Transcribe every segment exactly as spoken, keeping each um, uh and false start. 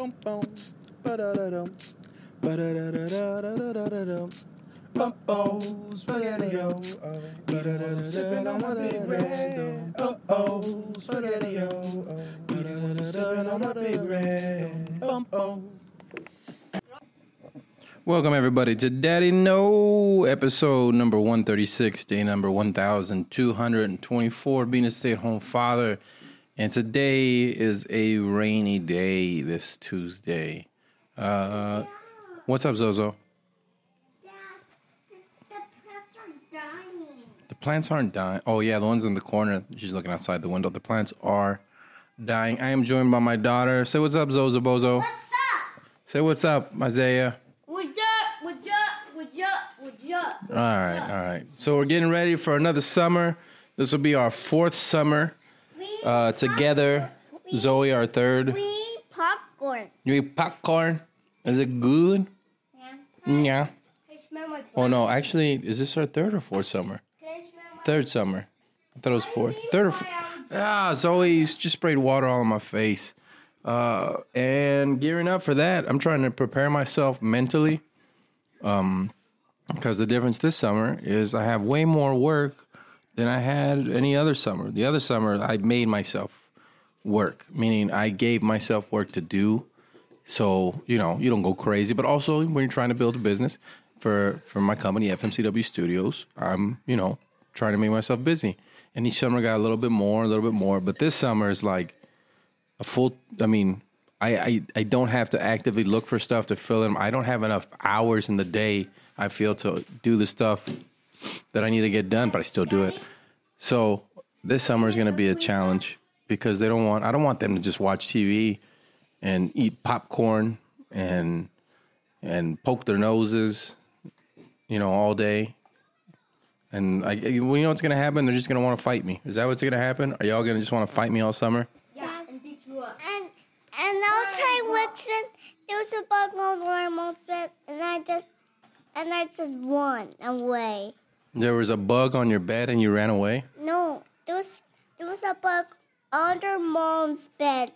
Welcome everybody to Daddy No, episode number one thirty-six, day number one thousand two hundred twenty-four, being a stay-at-home father. And today is a rainy day, this Tuesday. Uh, what's up, Zozo? Dad, the, the plants aren't dying. The plants aren't dying. Oh, yeah, the ones in the corner. She's looking outside the window. The plants are dying. I am joined by my daughter. Say what's up, Zozo Bozo. What's up? Say what's up, Isaiah. What's up? What's up? What's up? What's up? All right, all right. So we're getting ready for another summer. This will be our fourth summer. Uh, together, we, Zoe, our third. We eat popcorn. You eat popcorn? Is it good? Yeah. Yeah. I smell like oh, no. Actually, is this our third or fourth summer? Third summer. I thought it was fourth. Third or fourth. Ah, Zoe just sprayed water all on my face. Uh, and gearing up for that, I'm trying to prepare myself mentally. Um, because the difference this summer is I have way more work than I had any other summer. The other summer, I made myself work, meaning I gave myself work to do. So, you know, you don't go crazy. But also, when you're trying to build a business for, for my company, F M C W Studios, I'm, you know, trying to make myself busy. And each summer got a little bit more, a little bit more. But this summer is like a full, I mean, I, I, I don't have to actively look for stuff to fill in. I don't have enough hours in the day, I feel, to do the stuff that I need to get done, but I still do it. So this summer is going to be a challenge because they don't want, I don't want them to just watch T V and eat popcorn and, and poke their noses, you know, all day. And I, well, you know what's going to happen? They're just going to want to fight me. Is that what's going to happen? Are y'all going to just want to fight me all summer? Yeah, and beat you up. And, and I'll try Winston. There was a bug on my bed, and I just, and I just ran away. There was a bug on your bed and you ran away? No, there was there was a bug under mom's bed.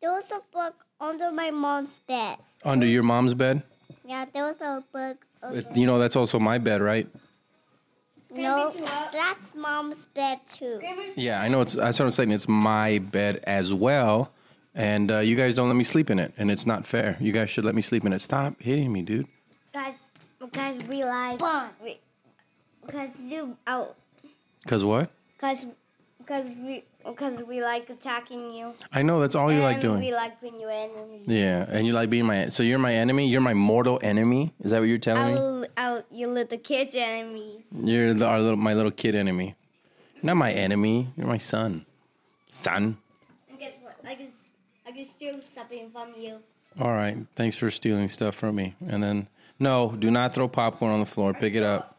There was a bug under my mom's bed. Under your mom's bed? Yeah, there was a bug. Under you know, that's also my bed, right? No, that's mom's bed too. Yeah, I know. It's that's what I'm saying. It's my bed as well, and uh, you guys don't let me sleep in it, and it's not fair. You guys should let me sleep in it. Stop hitting me, dude. Guys, guys, we live. Because you out. Because what? Because we, we like attacking you. I know, that's all and you like doing. We like being your enemy. Yeah, and you like being my enemy. So you're my enemy? You're my mortal enemy? Is that what you're telling I'll, me? I'll, you're little kid's enemy. You're the, our little, my little kid enemy. Not my enemy. You're my son. Son. And guess what? I can, I can steal something from you. All right. Thanks for stealing stuff from me. And then... No, do not throw popcorn on the floor. Pick it up.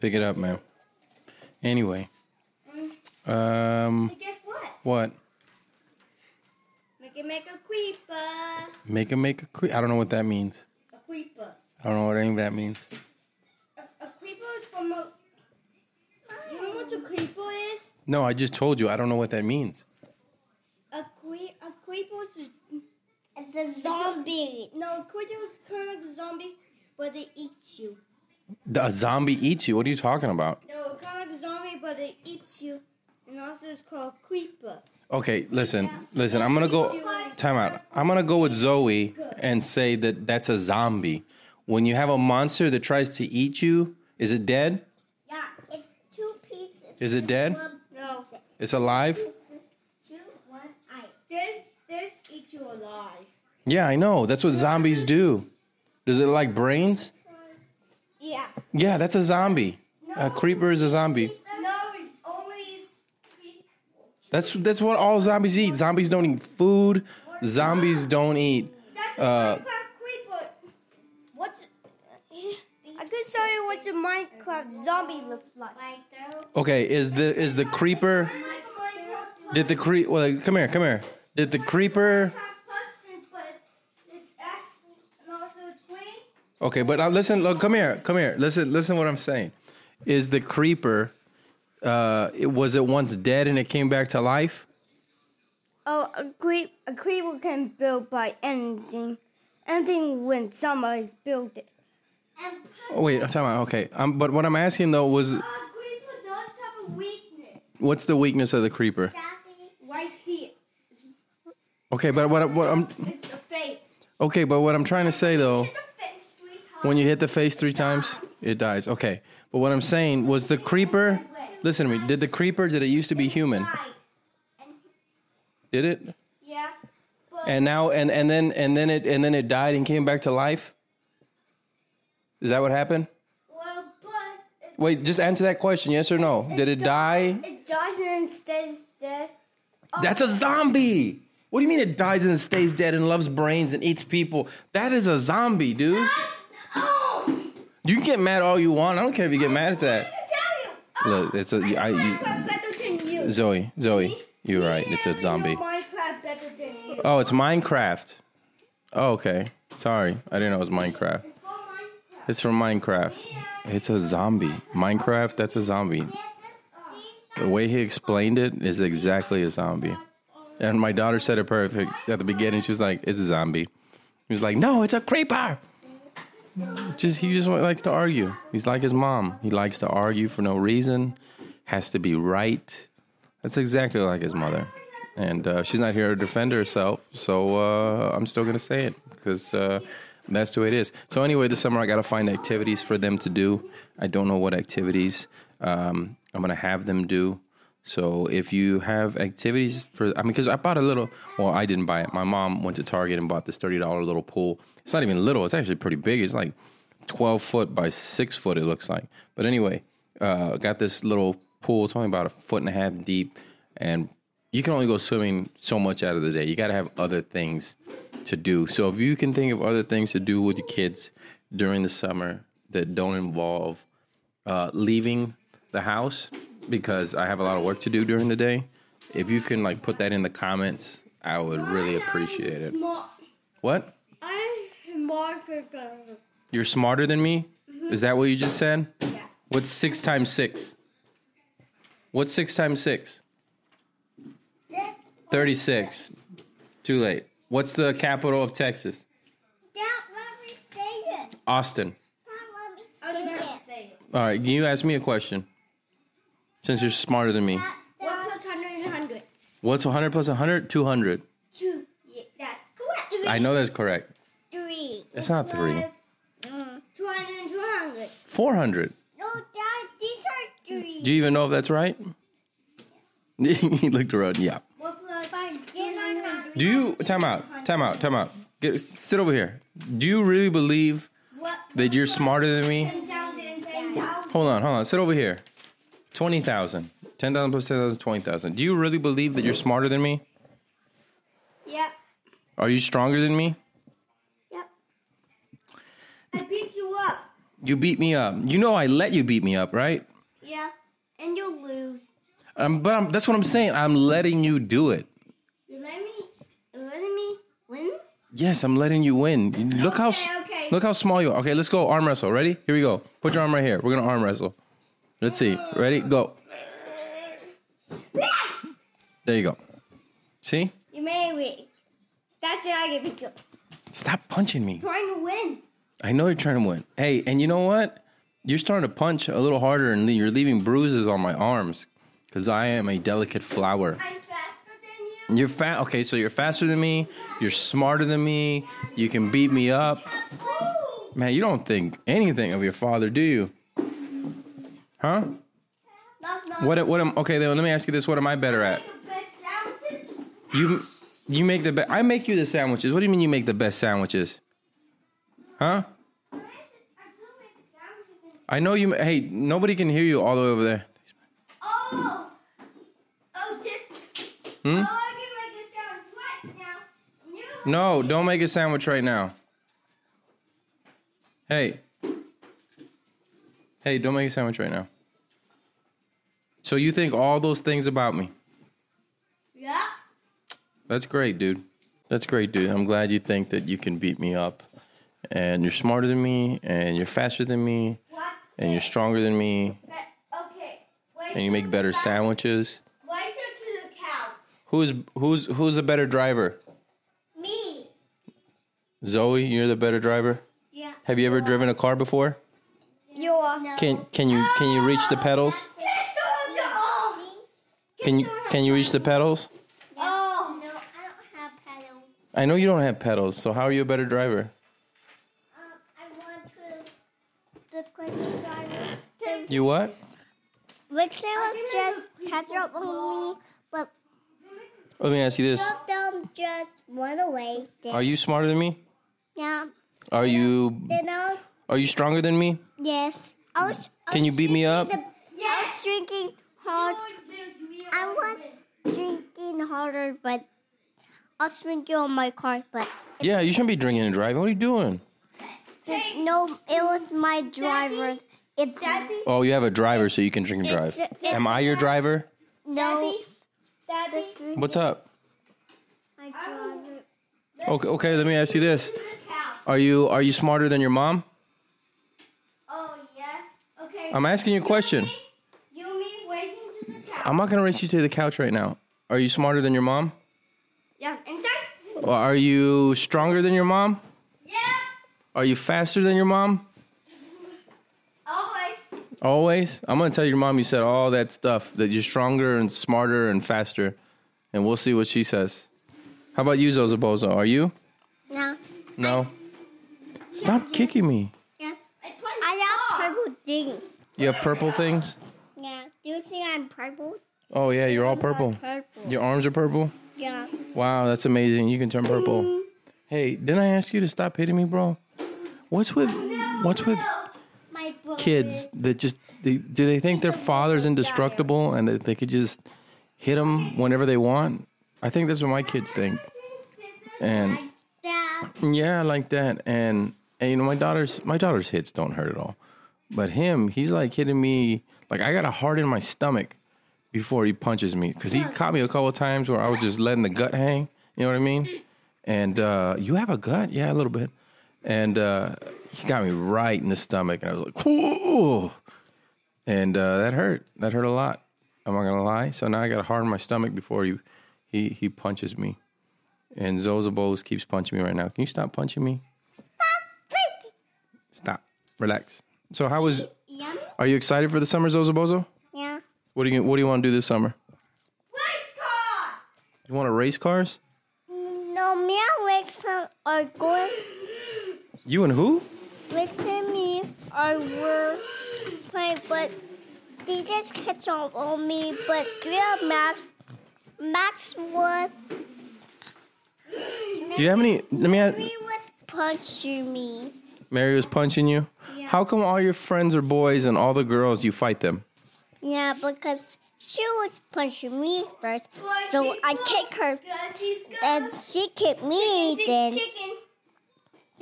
Pick it up, ma'am. Anyway. Um, hey, guess what? What? Make it make a creeper. Make it make a creeper. I don't know what that means. A creeper. I don't know what any of that means. A, a creeper is from a... You know what a creeper is? No, I just told you. I don't know what that means. A, cre- a creeper is... It's a zombie. It's a, no, a creeper is kind of like a zombie, but they eat you. A zombie eats you? What are you talking about? No, it's kind of like a zombie, but it eats you. And also it's called a creeper. Okay, listen. Yeah. Listen, I'm going to go... Time out. I'm going to go with Zoe and say that that's a zombie. When you have a monster that tries to eat you, is it dead? Yeah, it's two pieces. Is it dead? No. It's alive? Two, one, I. There's, there's eat you alive. Yeah, I know. That's what zombies do. Does it like brains? Yeah. Yeah, that's a zombie. No, a creeper is a zombie. No, it only eats people. That's that's what all zombies eat. Zombies don't eat food. Zombies don't eat. That's uh, a Minecraft creeper. What's? I could show you what a Minecraft zombie looks like. Okay, is the is the creeper? Did the creep? Well, come here, come here. Did the creeper? Okay, but uh, listen, look, come here, come here. Listen, listen what I'm saying. Is the creeper, uh, it, was it once dead and it came back to life? Oh, a creep, a creeper can build by anything. Anything when somebody's built it. Oh, wait, I'm talking about, okay. Um, but what I'm asking, though, was... Uh, creeper does have a weakness. What's the weakness of the creeper? Right here. Okay, but what, what I'm... It's the face. Okay, but what I'm trying to say, though... When you hit the face three times, it dies. Okay, but what I'm saying was the creeper... Listen to me. Did the creeper, did it used to be human? Did it? Yeah. And now, and, and then, and then it, and then it died and came back to life? Is that what happened? Well, but... It, Wait, just answer that question, yes or no. It, Did it, it die? It dies and stays dead. Oh. That's a zombie! What do you mean it dies and stays dead and loves brains and eats people? That is a zombie, dude. That's, oh. You can get mad all you want. I don't care if you get I mad at that. Tell you. Oh. Look, it's a... I, I you, better than you. Zoe, Zoe, you're right. It's a zombie. Minecraft better than you. Oh, it's Minecraft. Oh, okay. Sorry. I didn't know it was Minecraft. It's from Minecraft. It's a zombie. Minecraft, that's a zombie. The way he explained it is exactly a zombie. And my daughter said it perfect at the beginning. She was like, it's a zombie. He was like, no, it's a creeper. Just He just likes to argue. He's like his mom. He likes to argue for no reason. Has to be right. That's exactly like his mother. And uh, she's not here to defend herself. So uh, I'm still going to say it because... Uh, That's the way it is. So anyway, this summer I got to find activities for them to do. I don't know what activities um, I'm going to have them do. So if you have activities for... I mean, because I bought a little... Well, I didn't buy it. My mom went to Target and bought this thirty dollars little pool. It's not even little. It's actually pretty big. It's like twelve foot by six foot, it looks like. But anyway, uh, got this little pool. It's only about a foot and a half deep. And you can only go swimming so much out of the day. You got to have other things to do. So if you can think of other things to do with your kids during the summer that don't involve uh, leaving the house, because I have a lot of work to do during the day, if you can like put that in the comments, I would really appreciate it. What? I'm smarter than you. You're smarter than me? Mm-hmm. Is that what you just said? Yeah. What's six times six? What's six times six? Six. thirty-six. Too late. What's the capital of Texas? Don't let me say it. Austin. Don't let me say it. All right, can you ask me a question? Since you're smarter than me. What plus one hundred is one hundred? What's one hundred plus one hundred? two hundred. Two. Yeah, that's correct. Three. I know that's correct. Three. It's not three. two hundred and two hundred. four hundred. No, Dad, these are three. Do you even know if that's right? Yeah. He looked around, yeah. Do you, time out, time out, time out. Get, sit over here. Do you really believe that you're smarter than me? Hold on, hold on. Sit over here. twenty thousand. ten thousand plus ten thousand, twenty thousand. Do you really believe that you're smarter than me? Yep. Are you stronger than me? Yep. I beat you up. You beat me up. You know I let you beat me up, right? Yeah, and you'll lose. Um, but I'm, that's what I'm saying. I'm letting you do it. You let me? Yes, I'm letting you win. Look okay, how okay. Look how small you are. Okay, let's go arm wrestle. Ready? Here we go. Put your arm right here. We're going to arm wrestle. Let's see. Ready? Go. There you go. See? You made it weak. That's what I get because. Stop punching me. I'm trying to win. I know you're trying to win. Hey, and you know what? You're starting to punch a little harder and you're leaving bruises on my arms because I am a delicate flower. I'm You're fat. Okay, so you're faster than me. You're smarter than me. You can beat me up. Man, you don't think anything of your father, do you? Huh? What? What am? Okay, then let me ask you this: what am I better at? You, you make the best. I make you the sandwiches. What do you mean you make the best sandwiches? Huh? I know you. Hey, nobody can hear you all the way over there. Oh. Oh, this. Hmm. No, don't make a sandwich right now. Hey. Hey, don't make a sandwich right now. So you think all those things about me? Yeah. That's great, dude. That's great, dude. I'm glad you think that you can beat me up. And you're smarter than me, and you're faster than me, What's and you're stronger than me. That, okay. Wait and you make better sandwiches. Wait till to the couch. Who's who's who's a better driver? Me. Zoe, you're the better driver? Yeah. Have you ever yeah. driven a car before? Yeah. No. Can can you can you reach the pedals? Can you can you reach the pedals? Oh. No, I don't have pedals. I know you don't have pedals, so how are you a better driver? You what? Looks like just catch up with me, but let me ask you this. Some of them just went away. Then. Are you smarter than me? Yeah. Are you? Then I was, are you stronger than me? Yes. I was. I Can was you beat me up? The, yes. I was drinking hard. I was drinking harder, but I was drinking on my car. But yeah, you shouldn't be drinking and driving. What are you doing? No, it was my driver. It's Daddy. Oh, you have a driver, so you can drink and drive. It's, it's, Am I your driver? No. Daddy. Daddy. What's up? My driver. Okay, okay. Let me ask you this: Are you are you smarter than your mom? Oh yeah. Okay. I'm asking you a question. You mean racing to the couch? I'm not gonna race you to the couch right now. Are you smarter than your mom? Yeah. Inside. Are you stronger than your mom? Yeah. Are you faster than your mom? Always? I'm going to tell your mom you said all that stuff, that you're stronger and smarter and faster, and we'll see what she says. How about you, Zozobozo? Are you? No. No? I, Stop yeah, kicking yes. me. Yes. I have purple things. You have purple things? Yeah. Do you think I'm purple? Oh, yeah, you're all purple. purple. Your arms are purple? Yeah. Wow, that's amazing. You can turn purple. Mm. Hey, didn't I ask you to stop hitting me, bro? What's with... What's with... kids that just they, do they think their father's indestructible and that they could just hit them whenever they want? I think that's what my kids think. And yeah, like that. And and you know my daughter's my daughter's hits don't hurt at all, but him he's like hitting me like I got a heart in my stomach before he punches me because he caught me a couple of times where I was just letting the gut hang. You know what I mean? And uh, you have a gut, yeah, a little bit. And uh, he got me right in the stomach, and I was like, "Whoa!" And uh, that hurt. That hurt a lot. I'm not gonna lie. So now I got a heart in my stomach before he he, he punches me. And Zozobos keeps punching me right now. Can you stop punching me? Stop punching. Stop. Relax. So how was? Yeah. Are you excited for the summer, Zozobozo? Yeah. What do you What do you want to do this summer? Race car. You want to race cars? No, me and Rickson are going. You and who? Rick and me are were playing, but they just catch on on me. But real Max, Max was. Do you have any? Let me ask. Mary was punching me. Mary was punching you? Yeah. How come all your friends are boys and all the girls you fight them? Yeah, because she was punching me first, so I kicked her, then she kicked me, then.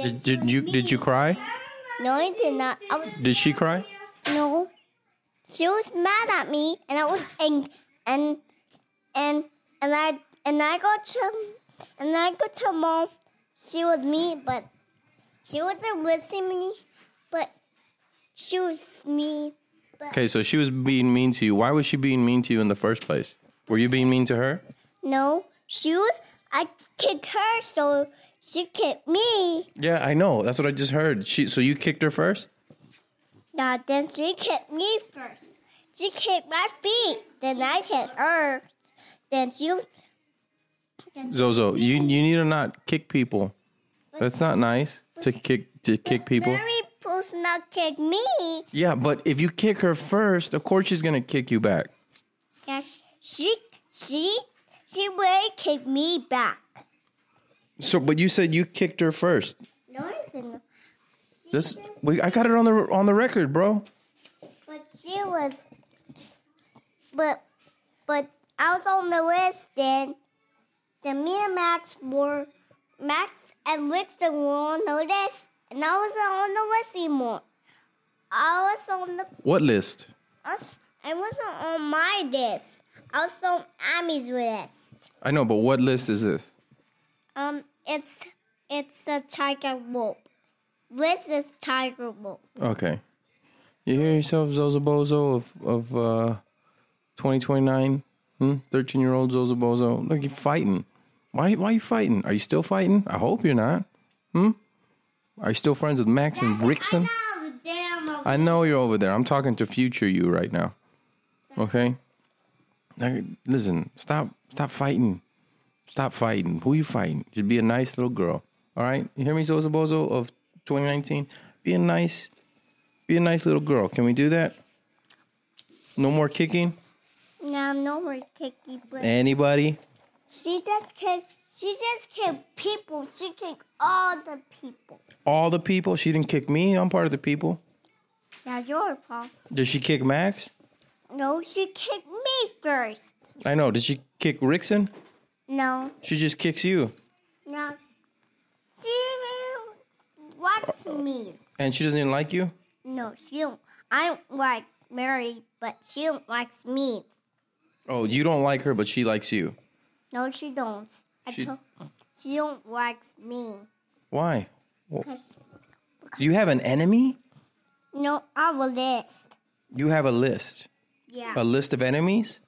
Did, did you did you cry? No, I did not. I was, did she cry? No, she was mad at me, and I was angry, and and and I and I got to and I got to mom. She was mean, but she wasn't listening to me, but she was mean. But okay, so she was being mean to you. Why was she being mean to you in the first place? Were you being mean to her? No, she was. I kicked her, so. She kicked me. Yeah, I know. That's what I just heard. She so you kicked her first? Nah, then she kicked me first. She kicked my feet. Then I kicked her. Then she then Zozo, you you need to not kick people. But, That's not nice but, to kick to kick people. Mary Pooh's not kick me. Yeah, but if you kick her first, of course she's gonna kick you back. Yes, she she she will kick me back. So, but you said you kicked her first. No, I didn't. This, we, I got it on the on the record, bro. But she was, but, but I was on the list. Then, then me and Max were, Max and Winston were on the list, and I wasn't on the list anymore. I was on the what list? I, was, I wasn't on my list. I was on Amy's list. I know, but what list is this? Um. It's it's a tiger wolf. This is tiger wolf. Okay. You hear yourself, Zozobozo of of uh, twenty twenty-nine? Hmm? thirteen-year-old Zozo Bozo. Look, you're fighting. Why, why are you fighting? Are you still fighting? I hope you're not. Hmm? Are you still friends with Max Daddy, and Brixton? I know, there, I know you're over there. I'm talking to future you right now. Okay? Now, listen, stop stop fighting. Stop fighting. Who you fighting? Just be a nice little girl. All right? You hear me, Zozo Bozo of twenty nineteen? Be a nice, be a nice little girl. Can we do that? No more kicking? No, no more kicking. But anybody? She just kicked. She just kicked people. She kicked all the people. All the people? She didn't kick me. I'm part of the people. Now you're part. Did she kick Max? No, she kicked me first. I know. Did she kick Rickson? No. She just kicks you. No. She likes me. And she doesn't even like you? No, she don't. I don't like Mary, but she don't likes me. Oh, you don't like her, but she likes you. No, she don't. I she, told, she don't like me. Why? Because, because you have an enemy? No, I have a list. You have a list? Yeah. A list of enemies?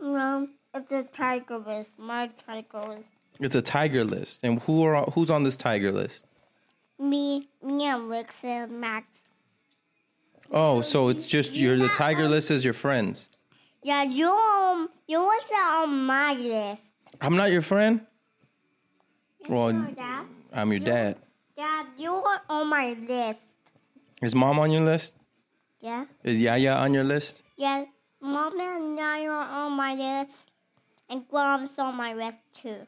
No, it's a tiger list. My tiger list. It's a tiger list. And who are who's on this tiger list? Me, me and Lix and Max. Oh, so it's just you're the tiger list is your friends. Yeah, you um, you was on my list. I'm not your friend. You well, know that. I'm your you, dad. Dad, you were on my list. Is mom on your list? Yeah. Is Yaya on your list? Yeah, mom and Yaya are on my list, and Grom's on my list too.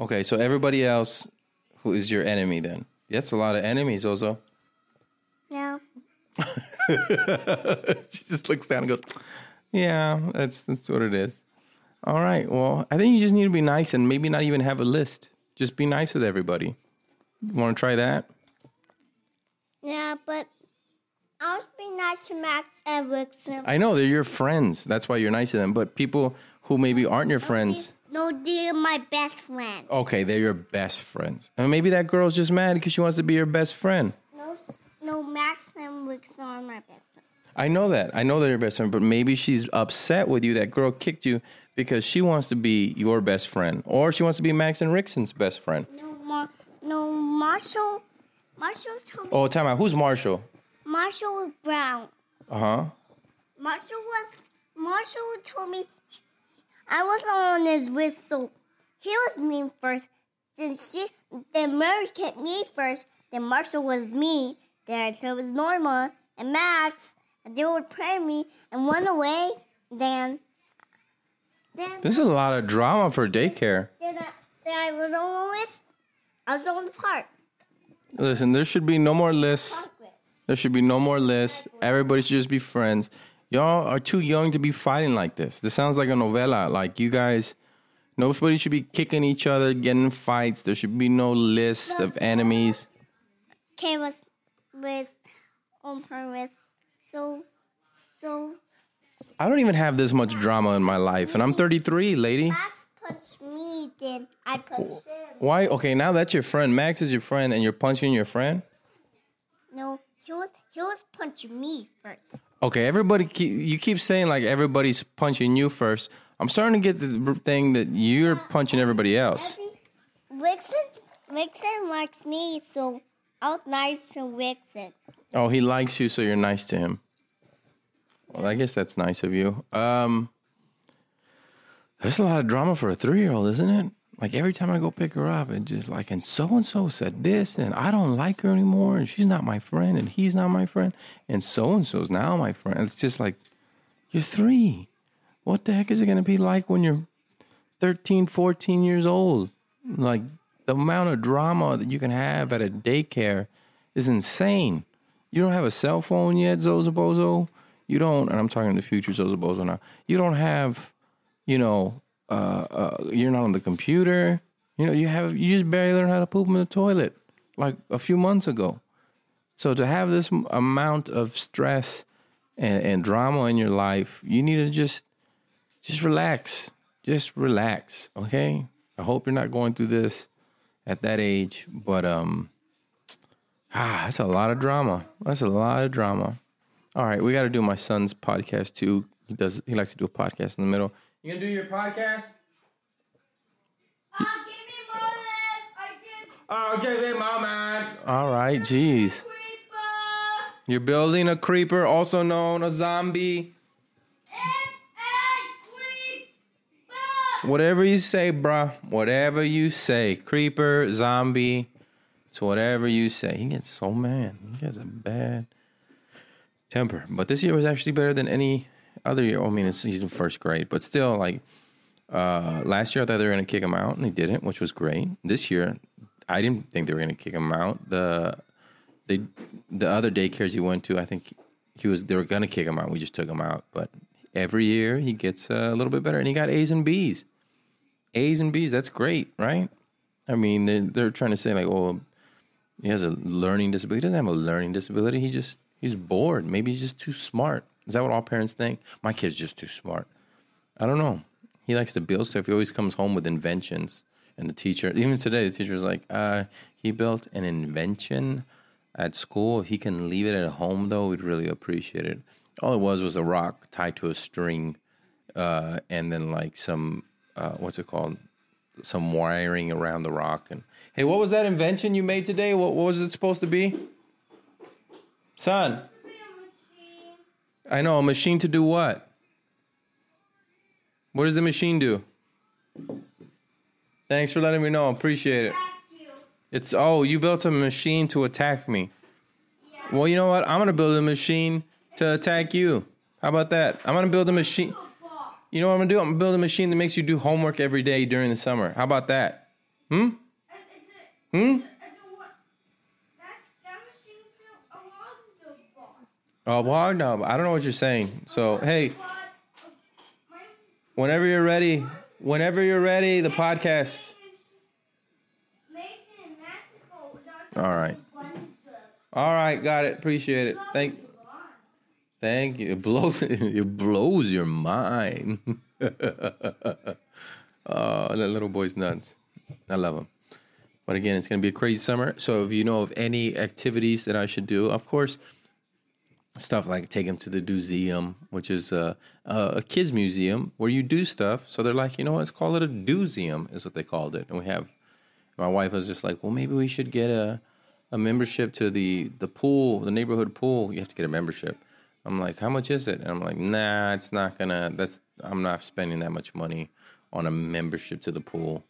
Okay, so everybody else who is your enemy then? That's a lot of enemies, Ozo. Yeah. She just looks down and goes. Yeah, that's that's what it is. All right, well, I think you just need to be nice and maybe not even have a list. Just be nice with everybody. You want to try that? Yeah, but I'll be nice to Max and Rickson. I know, they're your friends. That's why you're nice to them. But people who maybe aren't your friends. No, they're my best friends. Okay, they're your best friends. And maybe that girl's just mad because she wants to be your best friend. No, no, Max and Rickson are my best friends. I know that. I know they're your best friend, but maybe she's upset with you. That girl kicked you because she wants to be your best friend, or she wants to be Max and Rickson's best friend. No, Mar- no, Marshall. Marshall told me. Oh, time out. Who's Marshall? Marshall Brown. Uh huh. Marshall was. Marshall told me I was on his list, so he was mean first. Then she. Then Mary kicked me first. Then Marshall was me. Then so it was Norma and Max. They would pray me and went away. Then, then this is a lot of drama for daycare. Then I, then I was on the list. I was on the park. Listen, there should be no more lists. There should be no more lists. Everybody should just be friends. Y'all are too young to be fighting like this. This sounds like a novella. Like you guys, nobody should be kicking each other, getting in fights. There should be no list of enemies. Came with, with on purpose. So, so. I don't even have this much drama in my life, and I'm thirty-three, lady. Max punched me, then I punched him. Why? Okay, now that's your friend. Max is your friend, and you're punching your friend? No, he was he was punching me first. Okay, everybody, keep, you keep saying like everybody's punching you first. I'm starting to get the thing that you're yeah, punching everybody else. Rickson, Rickson likes me, so I was nice to Rickson. Oh, he likes you, so you're nice to him. Well, I guess that's nice of you. Um, that's a lot of drama for a three-year-old, isn't it? Like, every time I go pick her up, it's just like, and so-and-so said this, and I don't like her anymore, and she's not my friend, and he's not my friend, and so-and-so's now my friend. It's just like, you're three. What the heck is it going to be like when you're thirteen, fourteen years old? Like, the amount of drama that you can have at a daycare is insane. You don't have a cell phone yet, Zozo Bozo. You don't, and I'm talking to the future Zozo Bozo now. You don't have, you know, uh, uh, you're not on the computer. You know, you have, you just barely learned how to poop in the toilet like a few months ago. So to have this amount of stress and, and drama in your life, you need to just, just relax. Just relax, okay? I hope you're not going through this at that age, but, um... Ah, that's a lot of drama. That's a lot of drama. All right, we got to do my son's podcast too. He does. He likes to do a podcast in the middle. You gonna do your podcast? I'll give me more than I'll give me more man. All right, jeez. You're building a creeper, also known as a zombie. Whatever you say, bruh. Whatever you say. Creeper, zombie. It's whatever you say. He gets so mad. He has a bad temper. But this year was actually better than any other year. I mean, it's, he's in first grade. But still, like, uh, last year I thought they were going to kick him out, and they didn't, which was great. This year, I didn't think they were going to kick him out. The they, the other daycares he went to, I think he was they were going to kick him out. We just took him out. But every year he gets a little bit better, and he got A's and B's. A's and B's, that's great, right? I mean, they're, they're trying to say, like, oh, he has a learning disability. He doesn't have a learning disability. He just, he's bored. Maybe he's just too smart. Is that what all parents think? My kid's just too smart. I don't know. He likes to build stuff. He always comes home with inventions. And the teacher, even today, the teacher's like, uh, he built an invention at school. If he can leave it at home, though, we'd really appreciate it. All it was was a rock tied to a string uh, and then, like, some... Uh, what's it called? Some wiring around the rock. And hey, what was that invention you made today? What, what was it supposed to be? Son. It was supposed to be a machine. I know, a machine to do what? What does the machine do? Thanks for letting me know. Appreciate it. You. It's, oh, you built a machine to attack me. Yeah. Well, you know what? I'm going to build a machine to attack you. How about that? I'm going to build a machine... You know what I'm going to do? I'm going to build a machine that makes you do homework every day during the summer. How about that? Hmm? Hmm? A log knob. I don't know what you're saying. So, hey, whenever you're ready, whenever you're ready, the podcast. All right. All right. Got it. Appreciate it. Thank Thank you. It blows, it blows your mind. Oh, that little boy's nuts. I love him. But again, it's going to be a crazy summer. So if you know of any activities that I should do, of course, stuff like take him to the doozeum, which is a, a kids museum where you do stuff. So they're like, you know what, let's call it a doozeum is what they called it. And we have, my wife was just like, well, maybe we should get a, a membership to the, the pool, the neighborhood pool. You have to get a membership. I'm like, how much is it? And I'm like, nah, it's not gonna, that's, I'm not spending that much money on a membership to the pool.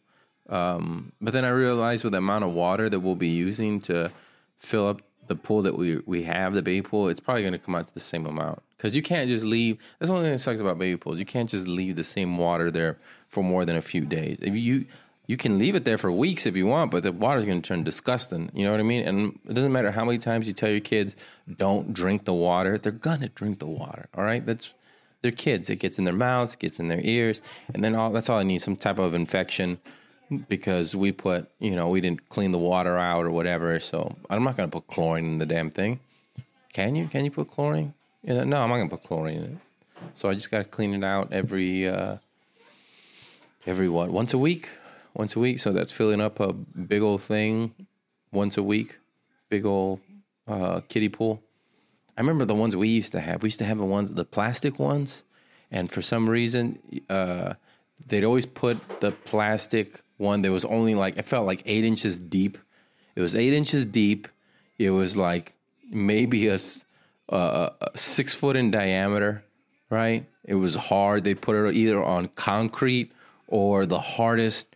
Um, but then I realized with the amount of water that we'll be using to fill up the pool that we, we have, the baby pool, it's probably gonna come out to the same amount. Cause you can't just leave, that's the only thing that sucks about baby pools. You can't just leave the same water there for more than a few days. If you, you can leave it there for weeks if you want, but the water's going to turn disgusting. You know what I mean? And it doesn't matter how many times you tell your kids, don't drink the water. They're going to drink the water, all right? That's their kids. It gets in their mouths, it gets in their ears, and then all that's all I need, some type of infection because we put, you know, we didn't clean the water out or whatever, so I'm not going to put chlorine in the damn thing. Can you? Can you put chlorine? Yeah, no, I'm not going to put chlorine in it. So I just got to clean it out every, uh, every what, once a week? Once a week, so that's filling up a big old thing once a week, big old uh, kiddie pool. I remember the ones we used to have. We used to have the ones, the plastic ones, and for some reason, uh, they'd always put the plastic one that was only like, it felt like eight inches deep. It was eight inches deep. It was like maybe a, a, a six foot in diameter, right? It was hard. They put it either on concrete or the hardest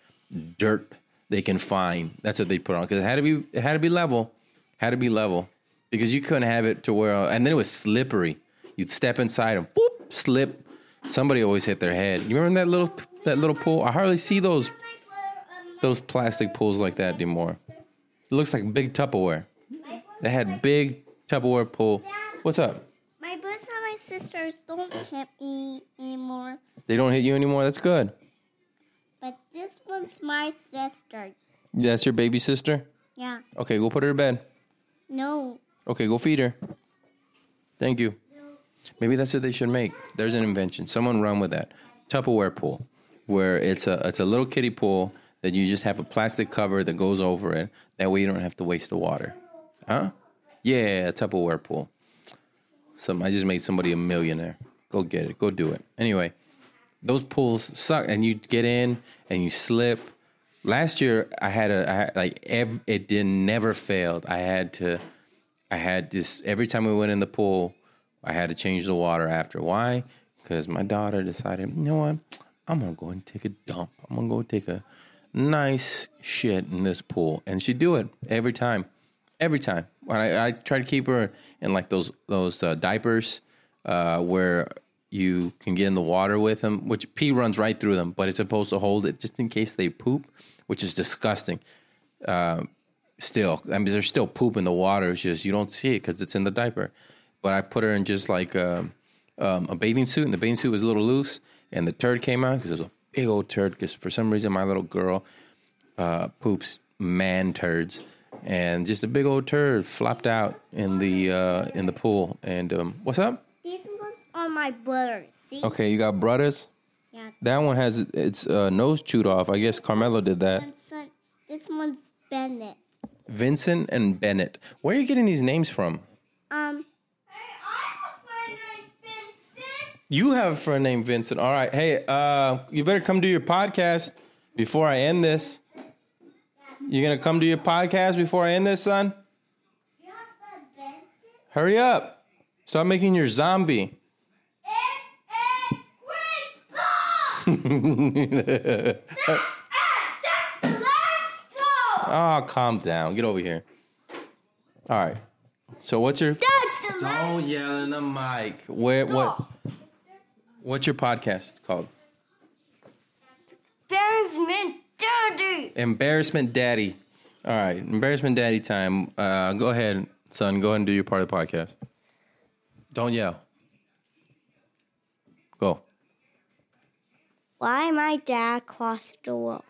dirt they can find. That's what they put on because it had to be it had to be level, had to be level because you couldn't have it to where and then it was slippery. You'd step inside and whoop, slip. Somebody always hit their head. You remember that little that little pool? I hardly see those those plastic pools like that anymore. It looks like big Tupperware. They had big Tupperware pool. What's up? My brothers and my sisters don't hit me anymore. They don't hit you anymore. That's good. But this one's my sister. That's your baby sister? Yeah. Okay, go put her to bed. No. Okay, go feed her. Thank you. No. Maybe that's what they should make. There's an invention. Someone run with that. Tupperware pool, where it's a it's a little kiddie pool that you just have a plastic cover that goes over it. That way you don't have to waste the water. Huh? Yeah, a Tupperware pool. Some I just made somebody a millionaire. Go get it. Go do it. Anyway. those pools suck, and you get in and you slip. Last year, I had a I had, like ev- it didn't never failed. I had to, I had this every time we went in the pool, I had to change the water after. Why? Because my daughter decided, you know what, I'm gonna go and take a dump. I'm gonna go take a nice shit in this pool, and she'd do it every time, every time. When I, I try to keep her in like those those uh, diapers uh, where you can get in the water with them, which pee runs right through them, but it's supposed to hold it just in case they poop, which is disgusting. Uh, still, I mean, there's still poop in the water. It's just you don't see it because it's in the diaper. But I put her in just like a, um, a bathing suit, and the bathing suit was a little loose, and the turd came out because it was a big old turd. Because for some reason, my little girl uh, poops man turds, and just a big old turd flopped out in the uh, in the pool. And um, what's up? On my brother, see? Okay, you got brothers? Yeah. That one has its uh, nose chewed off. I guess Carmelo did that. Vincent. This one's Bennett. Vincent and Bennett. Where are you getting these names from? Um. Hey, I have a friend named Vincent. You have a friend named Vincent. All right. Hey, uh, you better come do your podcast before I end this. You're going to come do your podcast before I end this, son? You have a Vincent? Hurry up. Stop making your zombie. That's it. That's the last ball. Oh, calm down. Get over here. All right. So what's your? That's the Don't last. Don't yell in the mic. Where? Stop. What? What's your podcast called? Embarrassment Daddy. Embarrassment Daddy. All right. Embarrassment Daddy time. Uh, go ahead, son. Go ahead and do your part of the podcast. Don't yell. Go. Why my dad crossed the road?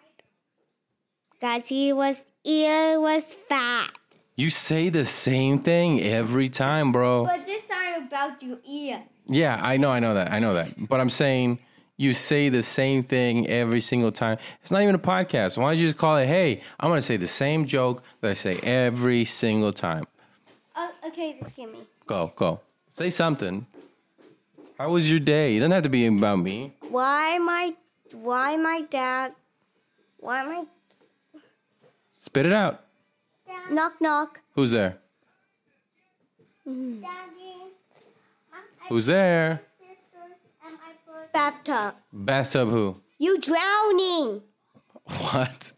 Because he was ear was fat. You say the same thing every time, bro. But this time about your ear. Yeah, I know, I know that, I know that. But I'm saying you say the same thing every single time. It's not even a podcast. Why don't you just call it, hey, I'm going to say the same joke that I say every single time. Uh, okay, just give me. Go, go. Say something. How was your day? It doesn't have to be about me. Why my... Why my dad... Why my... Spit it out. Dad. Knock, knock. Who's there? Daddy. Who's there? Bathtub. Bathtub who? You drowning. What?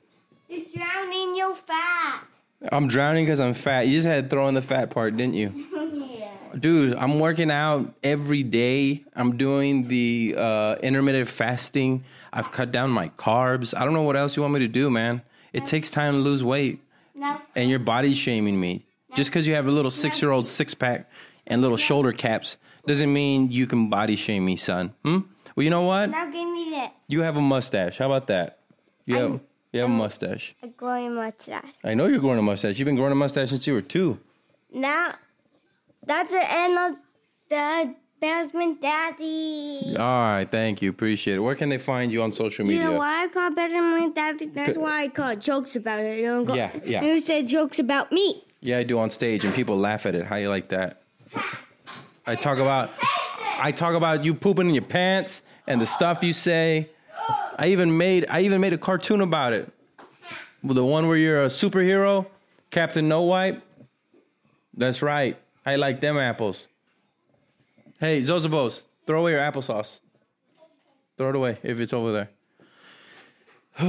You're drowning, you're fat. I'm drowning because I'm fat. You just had to throw in the fat part, didn't you? Yeah. Dude, I'm working out every day. I'm doing the uh, intermittent fasting. I've cut down my carbs. I don't know what else you want me to do, man. It takes time to lose weight. No. And your body's shaming me. No. Just because you have a little six-year-old six-pack and little no. shoulder caps doesn't mean you can body shame me, son. Hmm? Well, you know what? Now give me that. You have a mustache. How about that? You have, you have a mustache. I'm growing a mustache. I know you're growing a mustache. You've been growing a mustache since you were two. Now... That's the end of the Embarrassment Daddy. All right, thank you. Appreciate it. Where can they find you on social media? You know why I call Embarrassment Daddy? That's why I call jokes about it. You don't go, yeah, yeah. You say jokes about me. Yeah, I do on stage, and people laugh at it. How you like that? I talk about, I talk about you pooping in your pants and the stuff you say. I even made, I even made a cartoon about it. The one where you're a superhero, Captain No Wipe. That's right. I like them apples. Hey, Zozobos, throw away your applesauce. Throw it away if it's over there.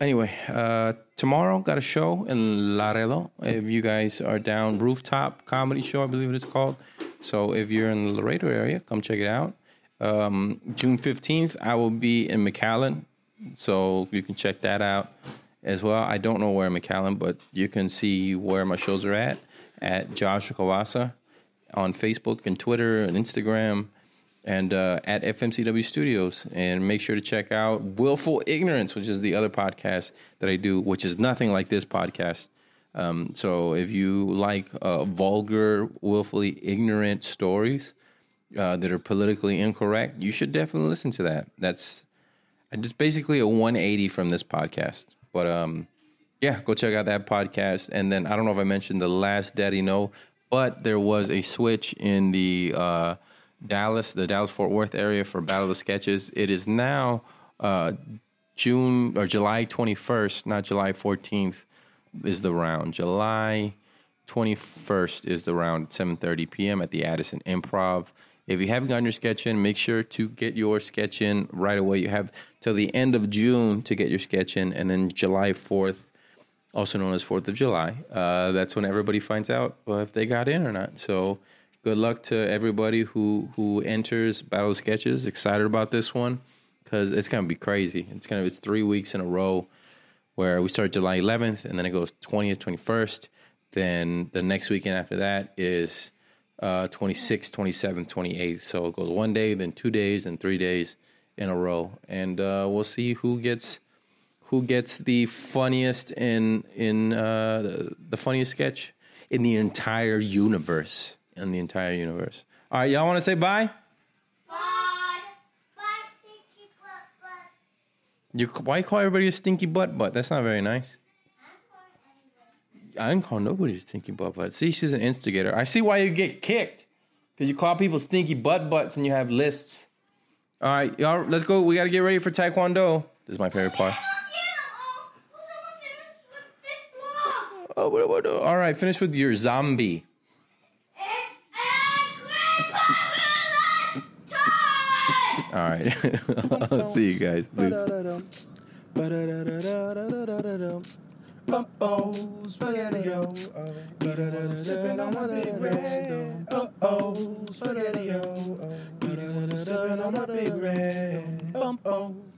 Anyway, uh, tomorrow, got a show in Laredo. If you guys are down, rooftop comedy show, I believe it is called. So if you're in the Laredo area, come check it out. Um, June fifteenth, I will be in McAllen. So you can check that out as well. I don't know where in McAllen, but you can see where my shows are at. At Josh Kawasa on Facebook and Twitter and Instagram, and uh, at F M C W Studios. And make sure to check out Willful Ignorance, which is the other podcast that I do, which is nothing like this podcast. Um, so if you like uh, vulgar, willfully ignorant stories uh, that are politically incorrect, you should definitely listen to that. That's just basically a one eighty from this podcast. But... um yeah, go check out that podcast. And then I don't know if I mentioned the last Daddy No, but there was a switch in the uh, Dallas, the Dallas-Fort Worth area for Battle of the Sketches. It is now uh, June or July twenty-first, not July fourteenth is the round. July twenty-first is the round at seven thirty p.m. at the Addison Improv. If you haven't gotten your sketch in, make sure to get your sketch in right away. You have till the end of June to get your sketch in, and then July fourth, also known as fourth of July, uh, that's when everybody finds out well, if they got in or not. So good luck to everybody who, who enters Battle of Sketches. Excited about this one because it's going to be crazy. It's gonna it's three weeks in a row where we start July eleventh, and then it goes twentieth, twenty-first. Then the next weekend after that is uh, twenty-sixth, twenty-seventh, twenty-eighth. So it goes one day, then two days, then three days in a row. And uh, we'll see who gets who gets the funniest in in uh, the, the funniest sketch in the entire universe. In the entire universe. All right, y'all want to say bye? Bye. Bye, stinky butt butt. You, why call everybody a stinky butt butt? That's not very nice. I didn't call nobody stinky butt butt. See, she's an instigator. I see why you get kicked. Because you call people stinky butt butts and you have lists. All right, y'all, let's go. We got to get ready for Taekwondo. This is my favorite part. Oh, what, what, what, all right, finish with your zombie. It's time! All right. I'll see you guys. Peace. Bubbles, spaghetti-o, oh, sippin' on my big red. Oh, spaghetti-o, oh, sippin' on my big red. Bubbles.